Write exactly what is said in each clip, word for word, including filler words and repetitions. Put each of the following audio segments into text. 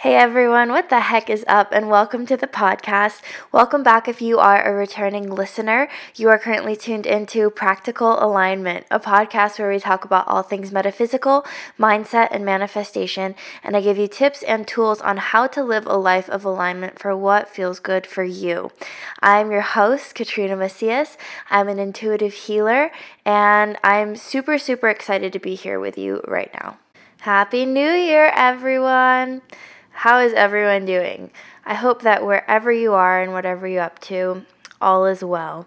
Hey everyone, what the heck is up, and welcome to the podcast. Welcome back if you are a returning listener. You are currently tuned into Practical Alignment, a podcast where we talk about all things metaphysical, mindset, and manifestation, and I give you tips and tools on how to live a life of alignment for what feels good for you. I'm your host, Katrina Macias. I'm an intuitive healer, and I'm super, super excited to be here with you right now. Happy New Year, everyone! How is everyone doing? I hope that wherever you are and whatever you're up to, all is well.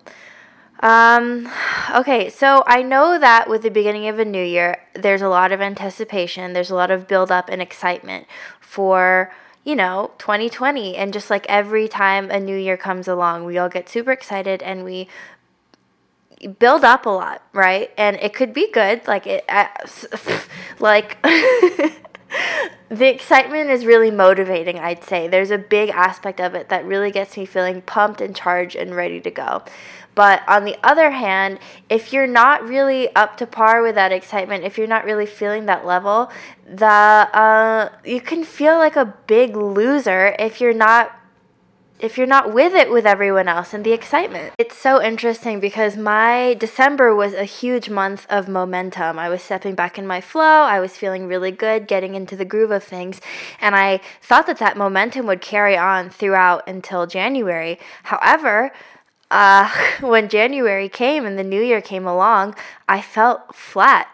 Um, okay, so I know that with the beginning of a new year, there's a lot of anticipation, there's a lot of build-up and excitement for, you know, twenty twenty. And just like every time a new year comes along, we all get super excited and we build up a lot, right? And it could be good, like it, uh, like... The excitement is really motivating, I'd say. There's a big aspect of it that really gets me feeling pumped and charged and ready to go. But on the other hand, if you're not really up to par with that excitement, if you're not really feeling that level, the uh, you can feel like a big loser if you're not if you're not with it with everyone else and the excitement. It's so interesting because my December was a huge month of momentum. I was stepping back in my flow. I was feeling really good, getting into the groove of things. And I thought that that momentum would carry on throughout until January. However, uh, when January came and the new year came along, I felt flat.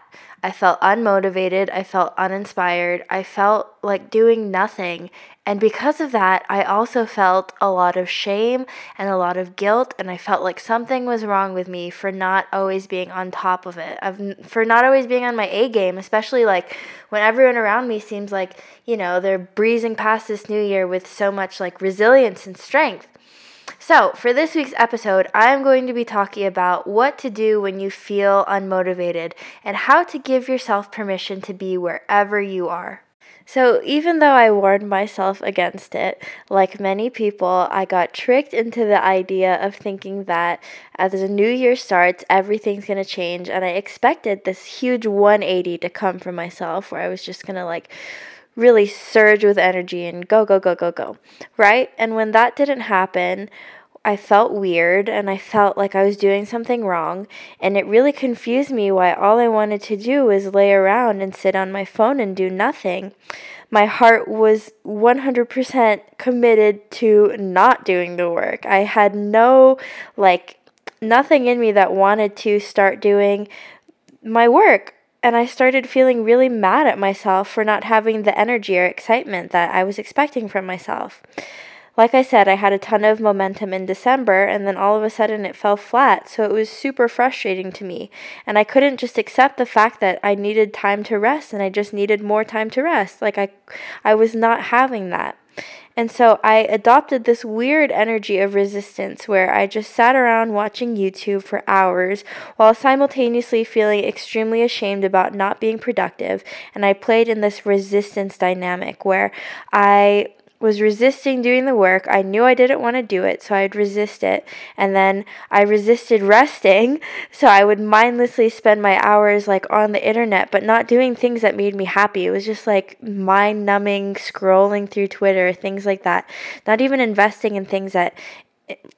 I felt unmotivated. I felt uninspired. I felt like doing nothing. And because of that, I also felt a lot of shame and a lot of guilt, and I felt like something was wrong with me for not always being on top of it, I've, for not always being on my A game, especially like when everyone around me seems like, you know, they're breezing past this new year with so much like resilience and strength. So for this week's episode, I'm going to be talking about what to do when you feel unmotivated and how to give yourself permission to be wherever you are. So even though I warned myself against it, like many people, I got tricked into the idea of thinking that as the new year starts, everything's going to change. And I expected this huge one eighty to come from myself where I was just going to like really surge with energy and go, go, go, go, go, right? And when that didn't happen, I felt weird and I felt like I was doing something wrong, and it really confused me why all I wanted to do was lay around and sit on my phone and do nothing. My heart was one hundred percent committed to not doing the work. I had no, like, nothing in me that wanted to start doing my work. And I started feeling really mad at myself for not having the energy or excitement that I was expecting from myself. Like I said, I had a ton of momentum in December, and then all of a sudden it fell flat, so it was super frustrating to me. And I couldn't just accept the fact that I needed time to rest, and I just needed more time to rest. Like I, I was not having that. And so I adopted this weird energy of resistance where I just sat around watching YouTube for hours while simultaneously feeling extremely ashamed about not being productive. And I played in this resistance dynamic where I was resisting doing the work. I knew I didn't want to do it, so I'd resist it. And then I resisted resting, so I would mindlessly spend my hours like on the internet, but not doing things that made me happy. It was just like mind-numbing, scrolling through Twitter, things like that. Not even investing in things that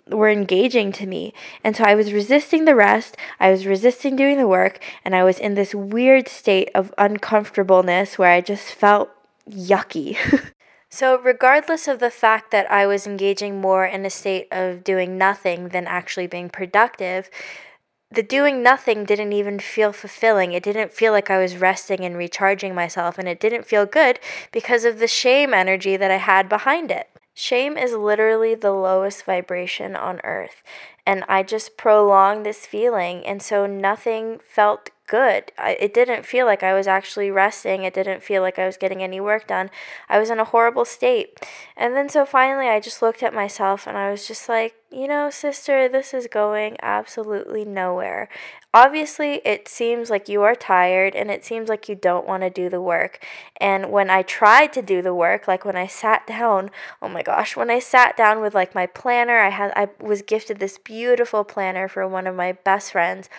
were engaging to me. And so I was resisting the rest, I was resisting doing the work, and I was in this weird state of uncomfortableness where I just felt yucky. So regardless of the fact that I was engaging more in a state of doing nothing than actually being productive, the doing nothing didn't even feel fulfilling. It didn't feel like I was resting and recharging myself, and it didn't feel good because of the shame energy that I had behind it. Shame is literally the lowest vibration on earth, and I just prolonged this feeling, and so nothing felt good. I, it didn't feel like I was actually resting. It didn't feel like I was getting any work done. I was in a horrible state. And then so finally I just looked at myself and I was just like, you know, sister, this is going absolutely nowhere. Obviously, it seems like you are tired and it seems like you don't want to do the work. And when I tried to do the work, like when I sat down, oh my gosh, when I sat down with like my planner, I had I was gifted this beautiful planner for one of my best friends.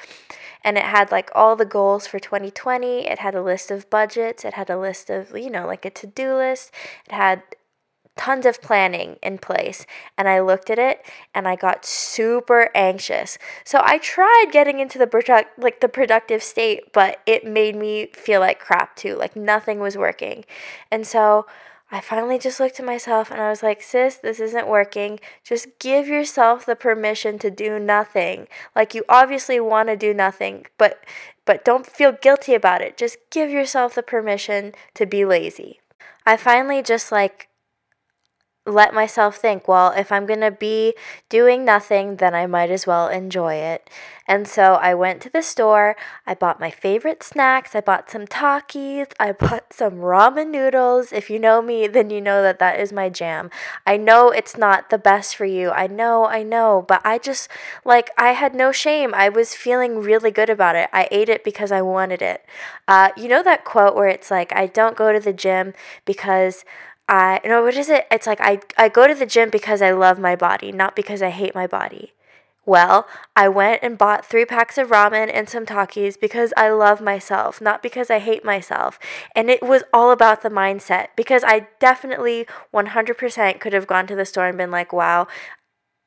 And it had like all the goals for twenty twenty. It had a list of budgets. It had a list of, you know, like a to-do list. It had tons of planning in place, and I looked at it and I got super anxious. So I tried getting into the product, like the productive state, but it made me feel like crap too, like nothing was working. And so I finally just looked at myself and I was like, sis, this isn't working. Just give yourself the permission to do nothing. Like, you obviously want to do nothing, but but don't feel guilty about it. Just give yourself the permission to be lazy. I finally just like let myself think, well, if I'm going to be doing nothing, then I might as well enjoy it. And so I went to the store, I bought my favorite snacks, I bought some Takis, I bought some ramen noodles. If you know me, then you know that that is my jam. I know it's not the best for you, I know, I know, but I just, like, I had no shame. I was feeling really good about it. I ate it because I wanted it. Uh, you know that quote where it's like, I don't go to the gym because... I no, what is it? It's like I, I go to the gym because I love my body, not because I hate my body. Well, I went and bought three packs of ramen and some Takis because I love myself, not because I hate myself. And it was all about the mindset, because I definitely one hundred percent could have gone to the store and been like, wow,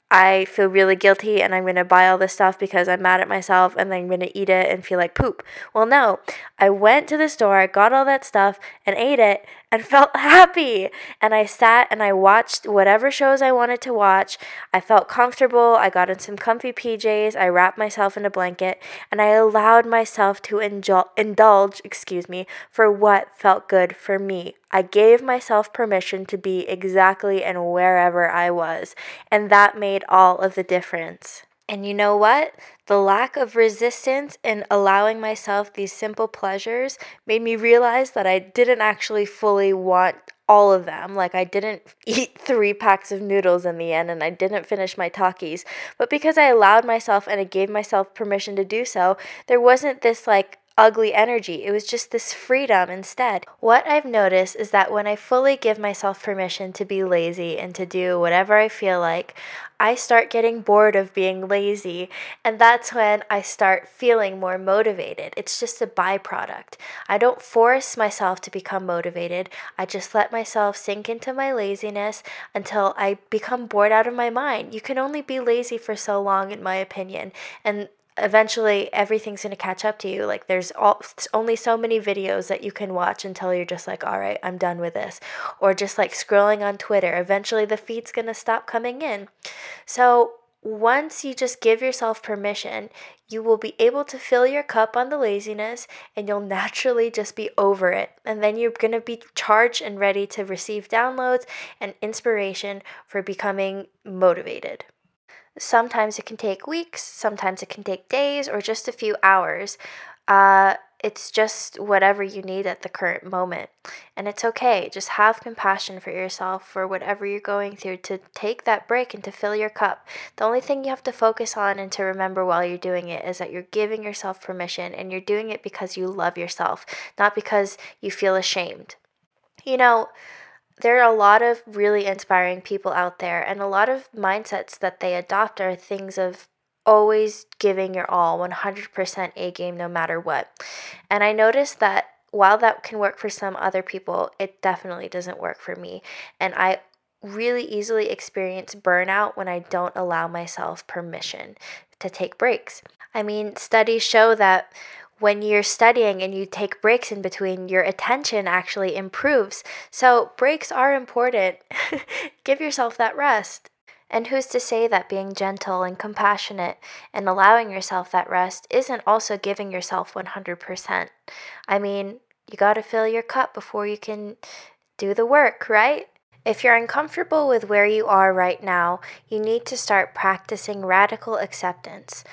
I feel really guilty and I'm going to buy all this stuff because I'm mad at myself and then I'm going to eat it and feel like poop. Well, no, I went to the store, got all that stuff and ate it and felt happy. And I sat and I watched whatever shows I wanted to watch. I felt comfortable. I got in some comfy P Js. I wrapped myself in a blanket and I allowed myself to indul- indulge, excuse me, for what felt good for me. I gave myself permission to be exactly and wherever I was. And that made all of the difference. And you know what? The lack of resistance in allowing myself these simple pleasures made me realize that I didn't actually fully want all of them. Like, I didn't eat three packs of noodles in the end, and I didn't finish my Takis. But because I allowed myself and I gave myself permission to do so, there wasn't this like ugly energy. It was just this freedom instead. What I've noticed is that when I fully give myself permission to be lazy and to do whatever I feel like, I start getting bored of being lazy, and that's when I start feeling more motivated. It's just a byproduct. I don't force myself to become motivated. I just let myself sink into my laziness until I become bored out of my mind. You can only be lazy for so long, in my opinion, and eventually everything's going to catch up to you. Like, there's all, only so many videos that you can watch until you're just like, all right, I'm done with this. Or just like scrolling on Twitter. Eventually the feed's going to stop coming in. So once you just give yourself permission, you will be able to fill your cup on the laziness and you'll naturally just be over it. And then you're going to be charged and ready to receive downloads and inspiration for becoming motivated. Sometimes it can take weeks, sometimes it can take days, or just a few hours. Uh, it's just whatever you need at the current moment. And it's okay. Just have compassion for yourself for whatever you're going through, to take that break and to fill your cup. The only thing you have to focus on and to remember while you're doing it is that you're giving yourself permission and you're doing it because you love yourself, not because you feel ashamed. You know, there are a lot of really inspiring people out there, and a lot of mindsets that they adopt are things of always giving your all, one hundred percent A game no matter what. And I noticed that while that can work for some other people, it definitely doesn't work for me. And I really easily experience burnout when I don't allow myself permission to take breaks. I mean, studies show that when you're studying and you take breaks in between, your attention actually improves. So breaks are important. Give yourself that rest. And who's to say that being gentle and compassionate and allowing yourself that rest isn't also giving yourself one hundred percent? I mean, you got to fill your cup before you can do the work, right? If you're uncomfortable with where you are right now, you need to start practicing radical acceptance.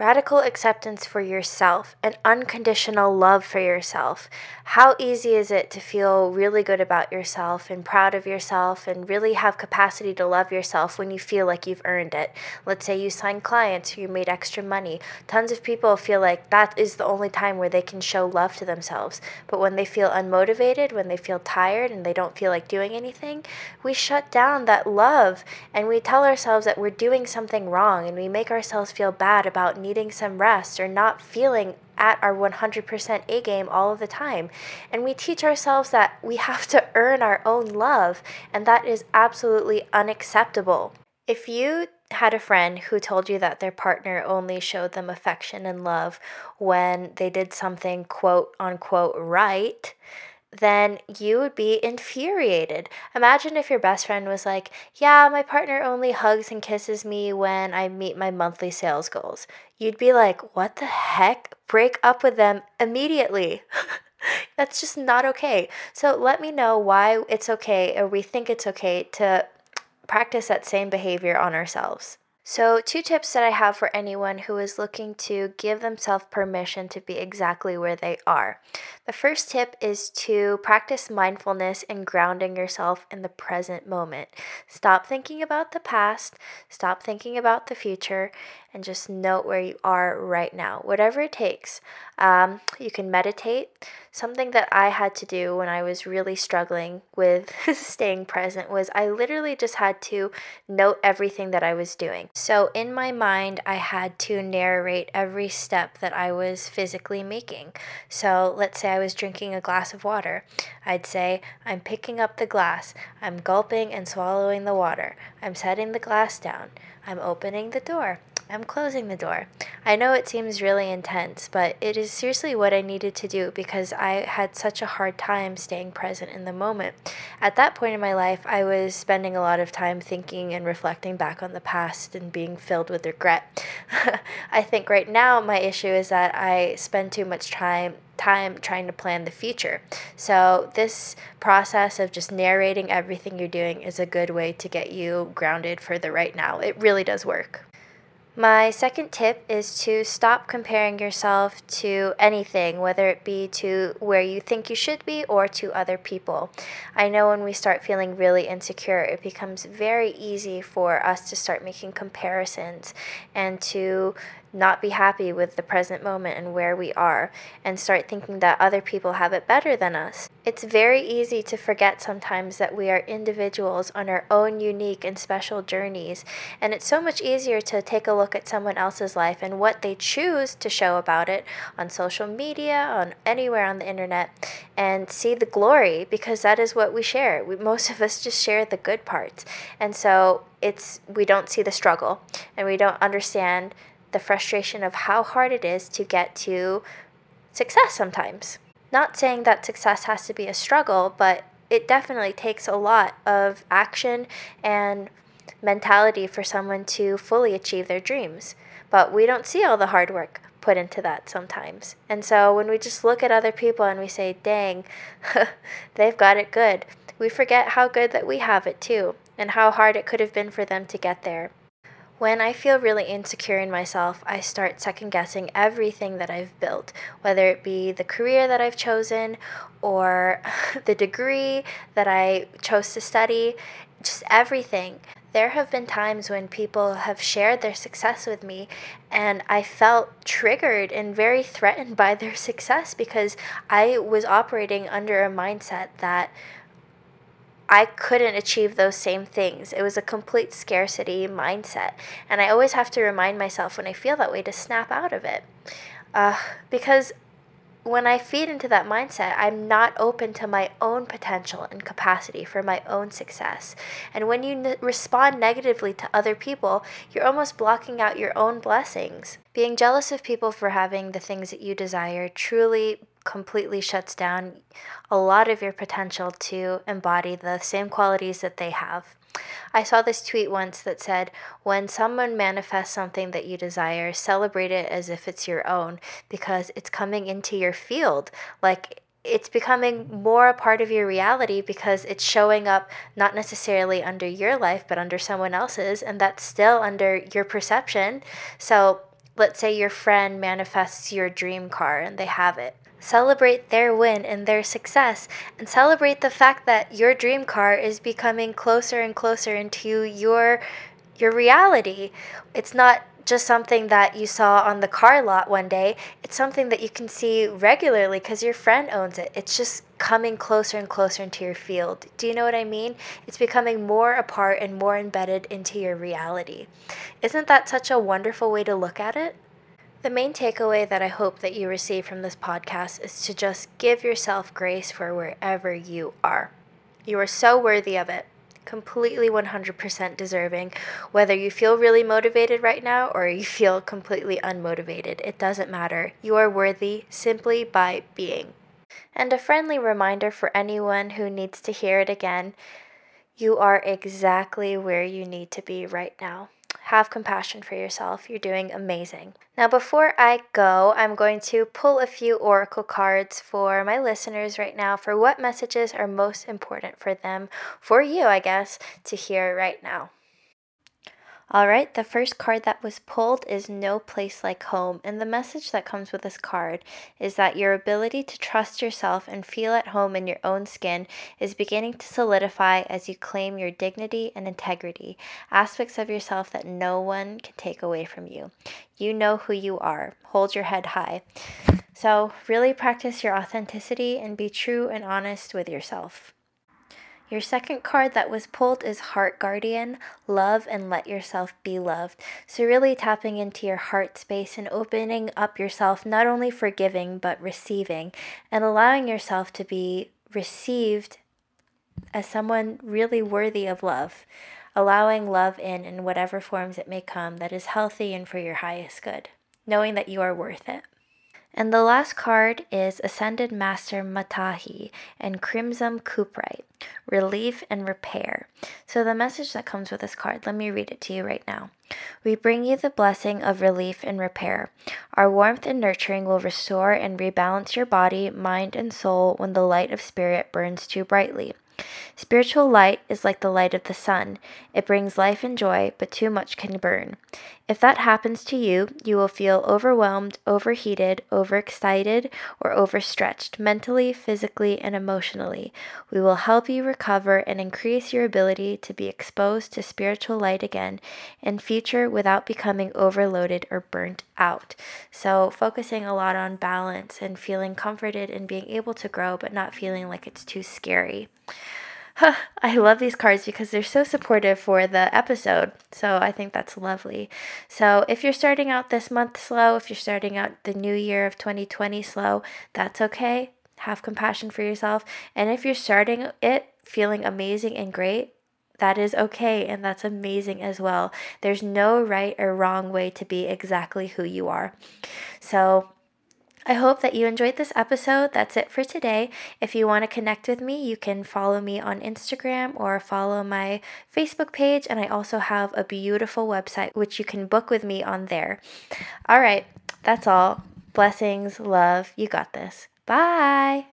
Radical acceptance for yourself and unconditional love for yourself. How easy is it to feel really good about yourself and proud of yourself and really have capacity to love yourself when you feel like you've earned it? Let's say you signed clients or you made extra money. Tons of people feel like that is the only time where they can show love to themselves. But when they feel unmotivated, when they feel tired and they don't feel like doing anything, we shut down that love and we tell ourselves that we're doing something wrong and we make ourselves feel bad about needing some rest or not feeling at our one hundred percent A game all of the time. And we teach ourselves that we have to earn our own love, and that is absolutely unacceptable. If you had a friend who told you that their partner only showed them affection and love when they did something quote unquote right, then you would be infuriated. Imagine if your best friend was like, yeah, my partner only hugs and kisses me when I meet my monthly sales goals. You'd be like, what the heck? Break up with them immediately. That's just not okay. So let me know why it's okay, or we think it's okay, to practice that same behavior on ourselves. So two tips that I have for anyone who is looking to give themselves permission to be exactly where they are. The first tip is to practice mindfulness and grounding yourself in the present moment. Stop thinking about the past, stop thinking about the future, and just note where you are right now, whatever it takes. Um, you can meditate. Something that I had to do when I was really struggling with staying present was I literally just had to note everything that I was doing. So in my mind, I had to narrate every step that I was physically making. So let's say I was drinking a glass of water. I'd say, I'm picking up the glass. I'm gulping and swallowing the water. I'm setting the glass down. I'm opening the door. I'm closing the door. I know it seems really intense, but it is seriously what I needed to do because I had such a hard time staying present in the moment. At that point in my life, I was spending a lot of time thinking and reflecting back on the past and being filled with regret. I think right now my issue is that I spend too much time time trying to plan the future. So this process of just narrating everything you're doing is a good way to get you grounded for the right now. It really does work. My second tip is to stop comparing yourself to anything, whether it be to where you think you should be or to other people. I know when we start feeling really insecure, it becomes very easy for us to start making comparisons and to not be happy with the present moment and where we are, and start thinking that other people have it better than us. It's very easy to forget sometimes that we are individuals on our own unique and special journeys, and it's so much easier to take a look at someone else's life and what they choose to show about it on social media, on anywhere on the internet, and see the glory, because that is what we share. We, most of us just share the good parts, and so it's we don't see the struggle, and we don't understand the frustration of how hard it is to get to success sometimes. Not saying that success has to be a struggle, but it definitely takes a lot of action and mentality for someone to fully achieve their dreams. But we don't see all the hard work put into that sometimes. And so when we just look at other people and we say, dang, they've got it good, we forget how good that we have it too, and how hard it could have been for them to get there. When I feel really insecure in myself, I start second-guessing everything that I've built, whether it be the career that I've chosen or the degree that I chose to study, just everything. There have been times when people have shared their success with me, and I felt triggered and very threatened by their success because I was operating under a mindset that I couldn't achieve those same things. It was a complete scarcity mindset. And I always have to remind myself when I feel that way to snap out of it. Uh, because when I feed into that mindset, I'm not open to my own potential and capacity for my own success. And when you n- respond negatively to other people, you're almost blocking out your own blessings. Being jealous of people for having the things that you desire truly completely shuts down a lot of your potential to embody the same qualities that they have. I saw this tweet once that said, when someone manifests something that you desire, celebrate it as if it's your own, because it's coming into your field. Like, it's becoming more a part of your reality because it's showing up not necessarily under your life, but under someone else's, and that's still under your perception. So let's say your friend manifests your dream car and they have it. Celebrate their win and their success, and celebrate the fact that your dream car is becoming closer and closer into your your reality. It's not just something that you saw on the car lot one day. It's something that you can see regularly because your friend owns it. It's just coming closer and closer into your field. Do you know what I mean? It's becoming more apart and more embedded into your reality. Isn't that such a wonderful way to look at it? The main takeaway that I hope that you receive from this podcast is to just give yourself grace for wherever you are. You are so worthy of it, completely one hundred percent deserving, whether you feel really motivated right now or you feel completely unmotivated. It doesn't matter. You are worthy simply by being. And a friendly reminder for anyone who needs to hear it again, you are exactly where you need to be right now. Have compassion for yourself. You're doing amazing. Now, before I go, I'm going to pull a few oracle cards for my listeners right now for what messages are most important for them, for you, I guess, to hear right now. All right, the first card that was pulled is No Place Like Home, and the message that comes with this card is that your ability to trust yourself and feel at home in your own skin is beginning to solidify as you claim your dignity and integrity, aspects of yourself that no one can take away from you. You know who you are. Hold your head high. So really practice your authenticity and be true and honest with yourself. Your second card that was pulled is Heart Guardian, Love and Let Yourself Be Loved. So really tapping into your heart space and opening up yourself, not only for giving, but receiving, and allowing yourself to be received as someone really worthy of love, allowing love in in whatever forms it may come that is healthy and for your highest good, knowing that you are worth it. And the last card is Ascended Master Matahi and Crimson Cuprite, Relief and Repair. So the message that comes with this card, let me read it to you right now. We bring you the blessing of relief and repair. Our warmth and nurturing will restore and rebalance your body, mind, and soul when the light of spirit burns too brightly. Spiritual light is like the light of the sun. It brings life and joy, but too much can burn. If that happens to you, you will feel overwhelmed, overheated, overexcited, or overstretched mentally, physically, and emotionally. We will help you recover and increase your ability to be exposed to spiritual light again in future without becoming overloaded or burnt out. So focusing a lot on balance and feeling comforted and being able to grow, but not feeling like it's too scary. Huh, I love these cards because they're so supportive for the episode, so I think that's lovely. So if you're starting out this month slow, if you're starting out the new year of twenty twenty slow, that's okay. Have compassion for yourself. And if you're starting it feeling amazing and great, that is okay, and that's amazing as well. There's no right or wrong way to be exactly who you are. So I hope that you enjoyed this episode. That's it for today. If you want to connect with me, you can follow me on Instagram or follow my Facebook page. And I also have a beautiful website, which you can book with me on there. All right, that's all. Blessings, love. You got this. Bye.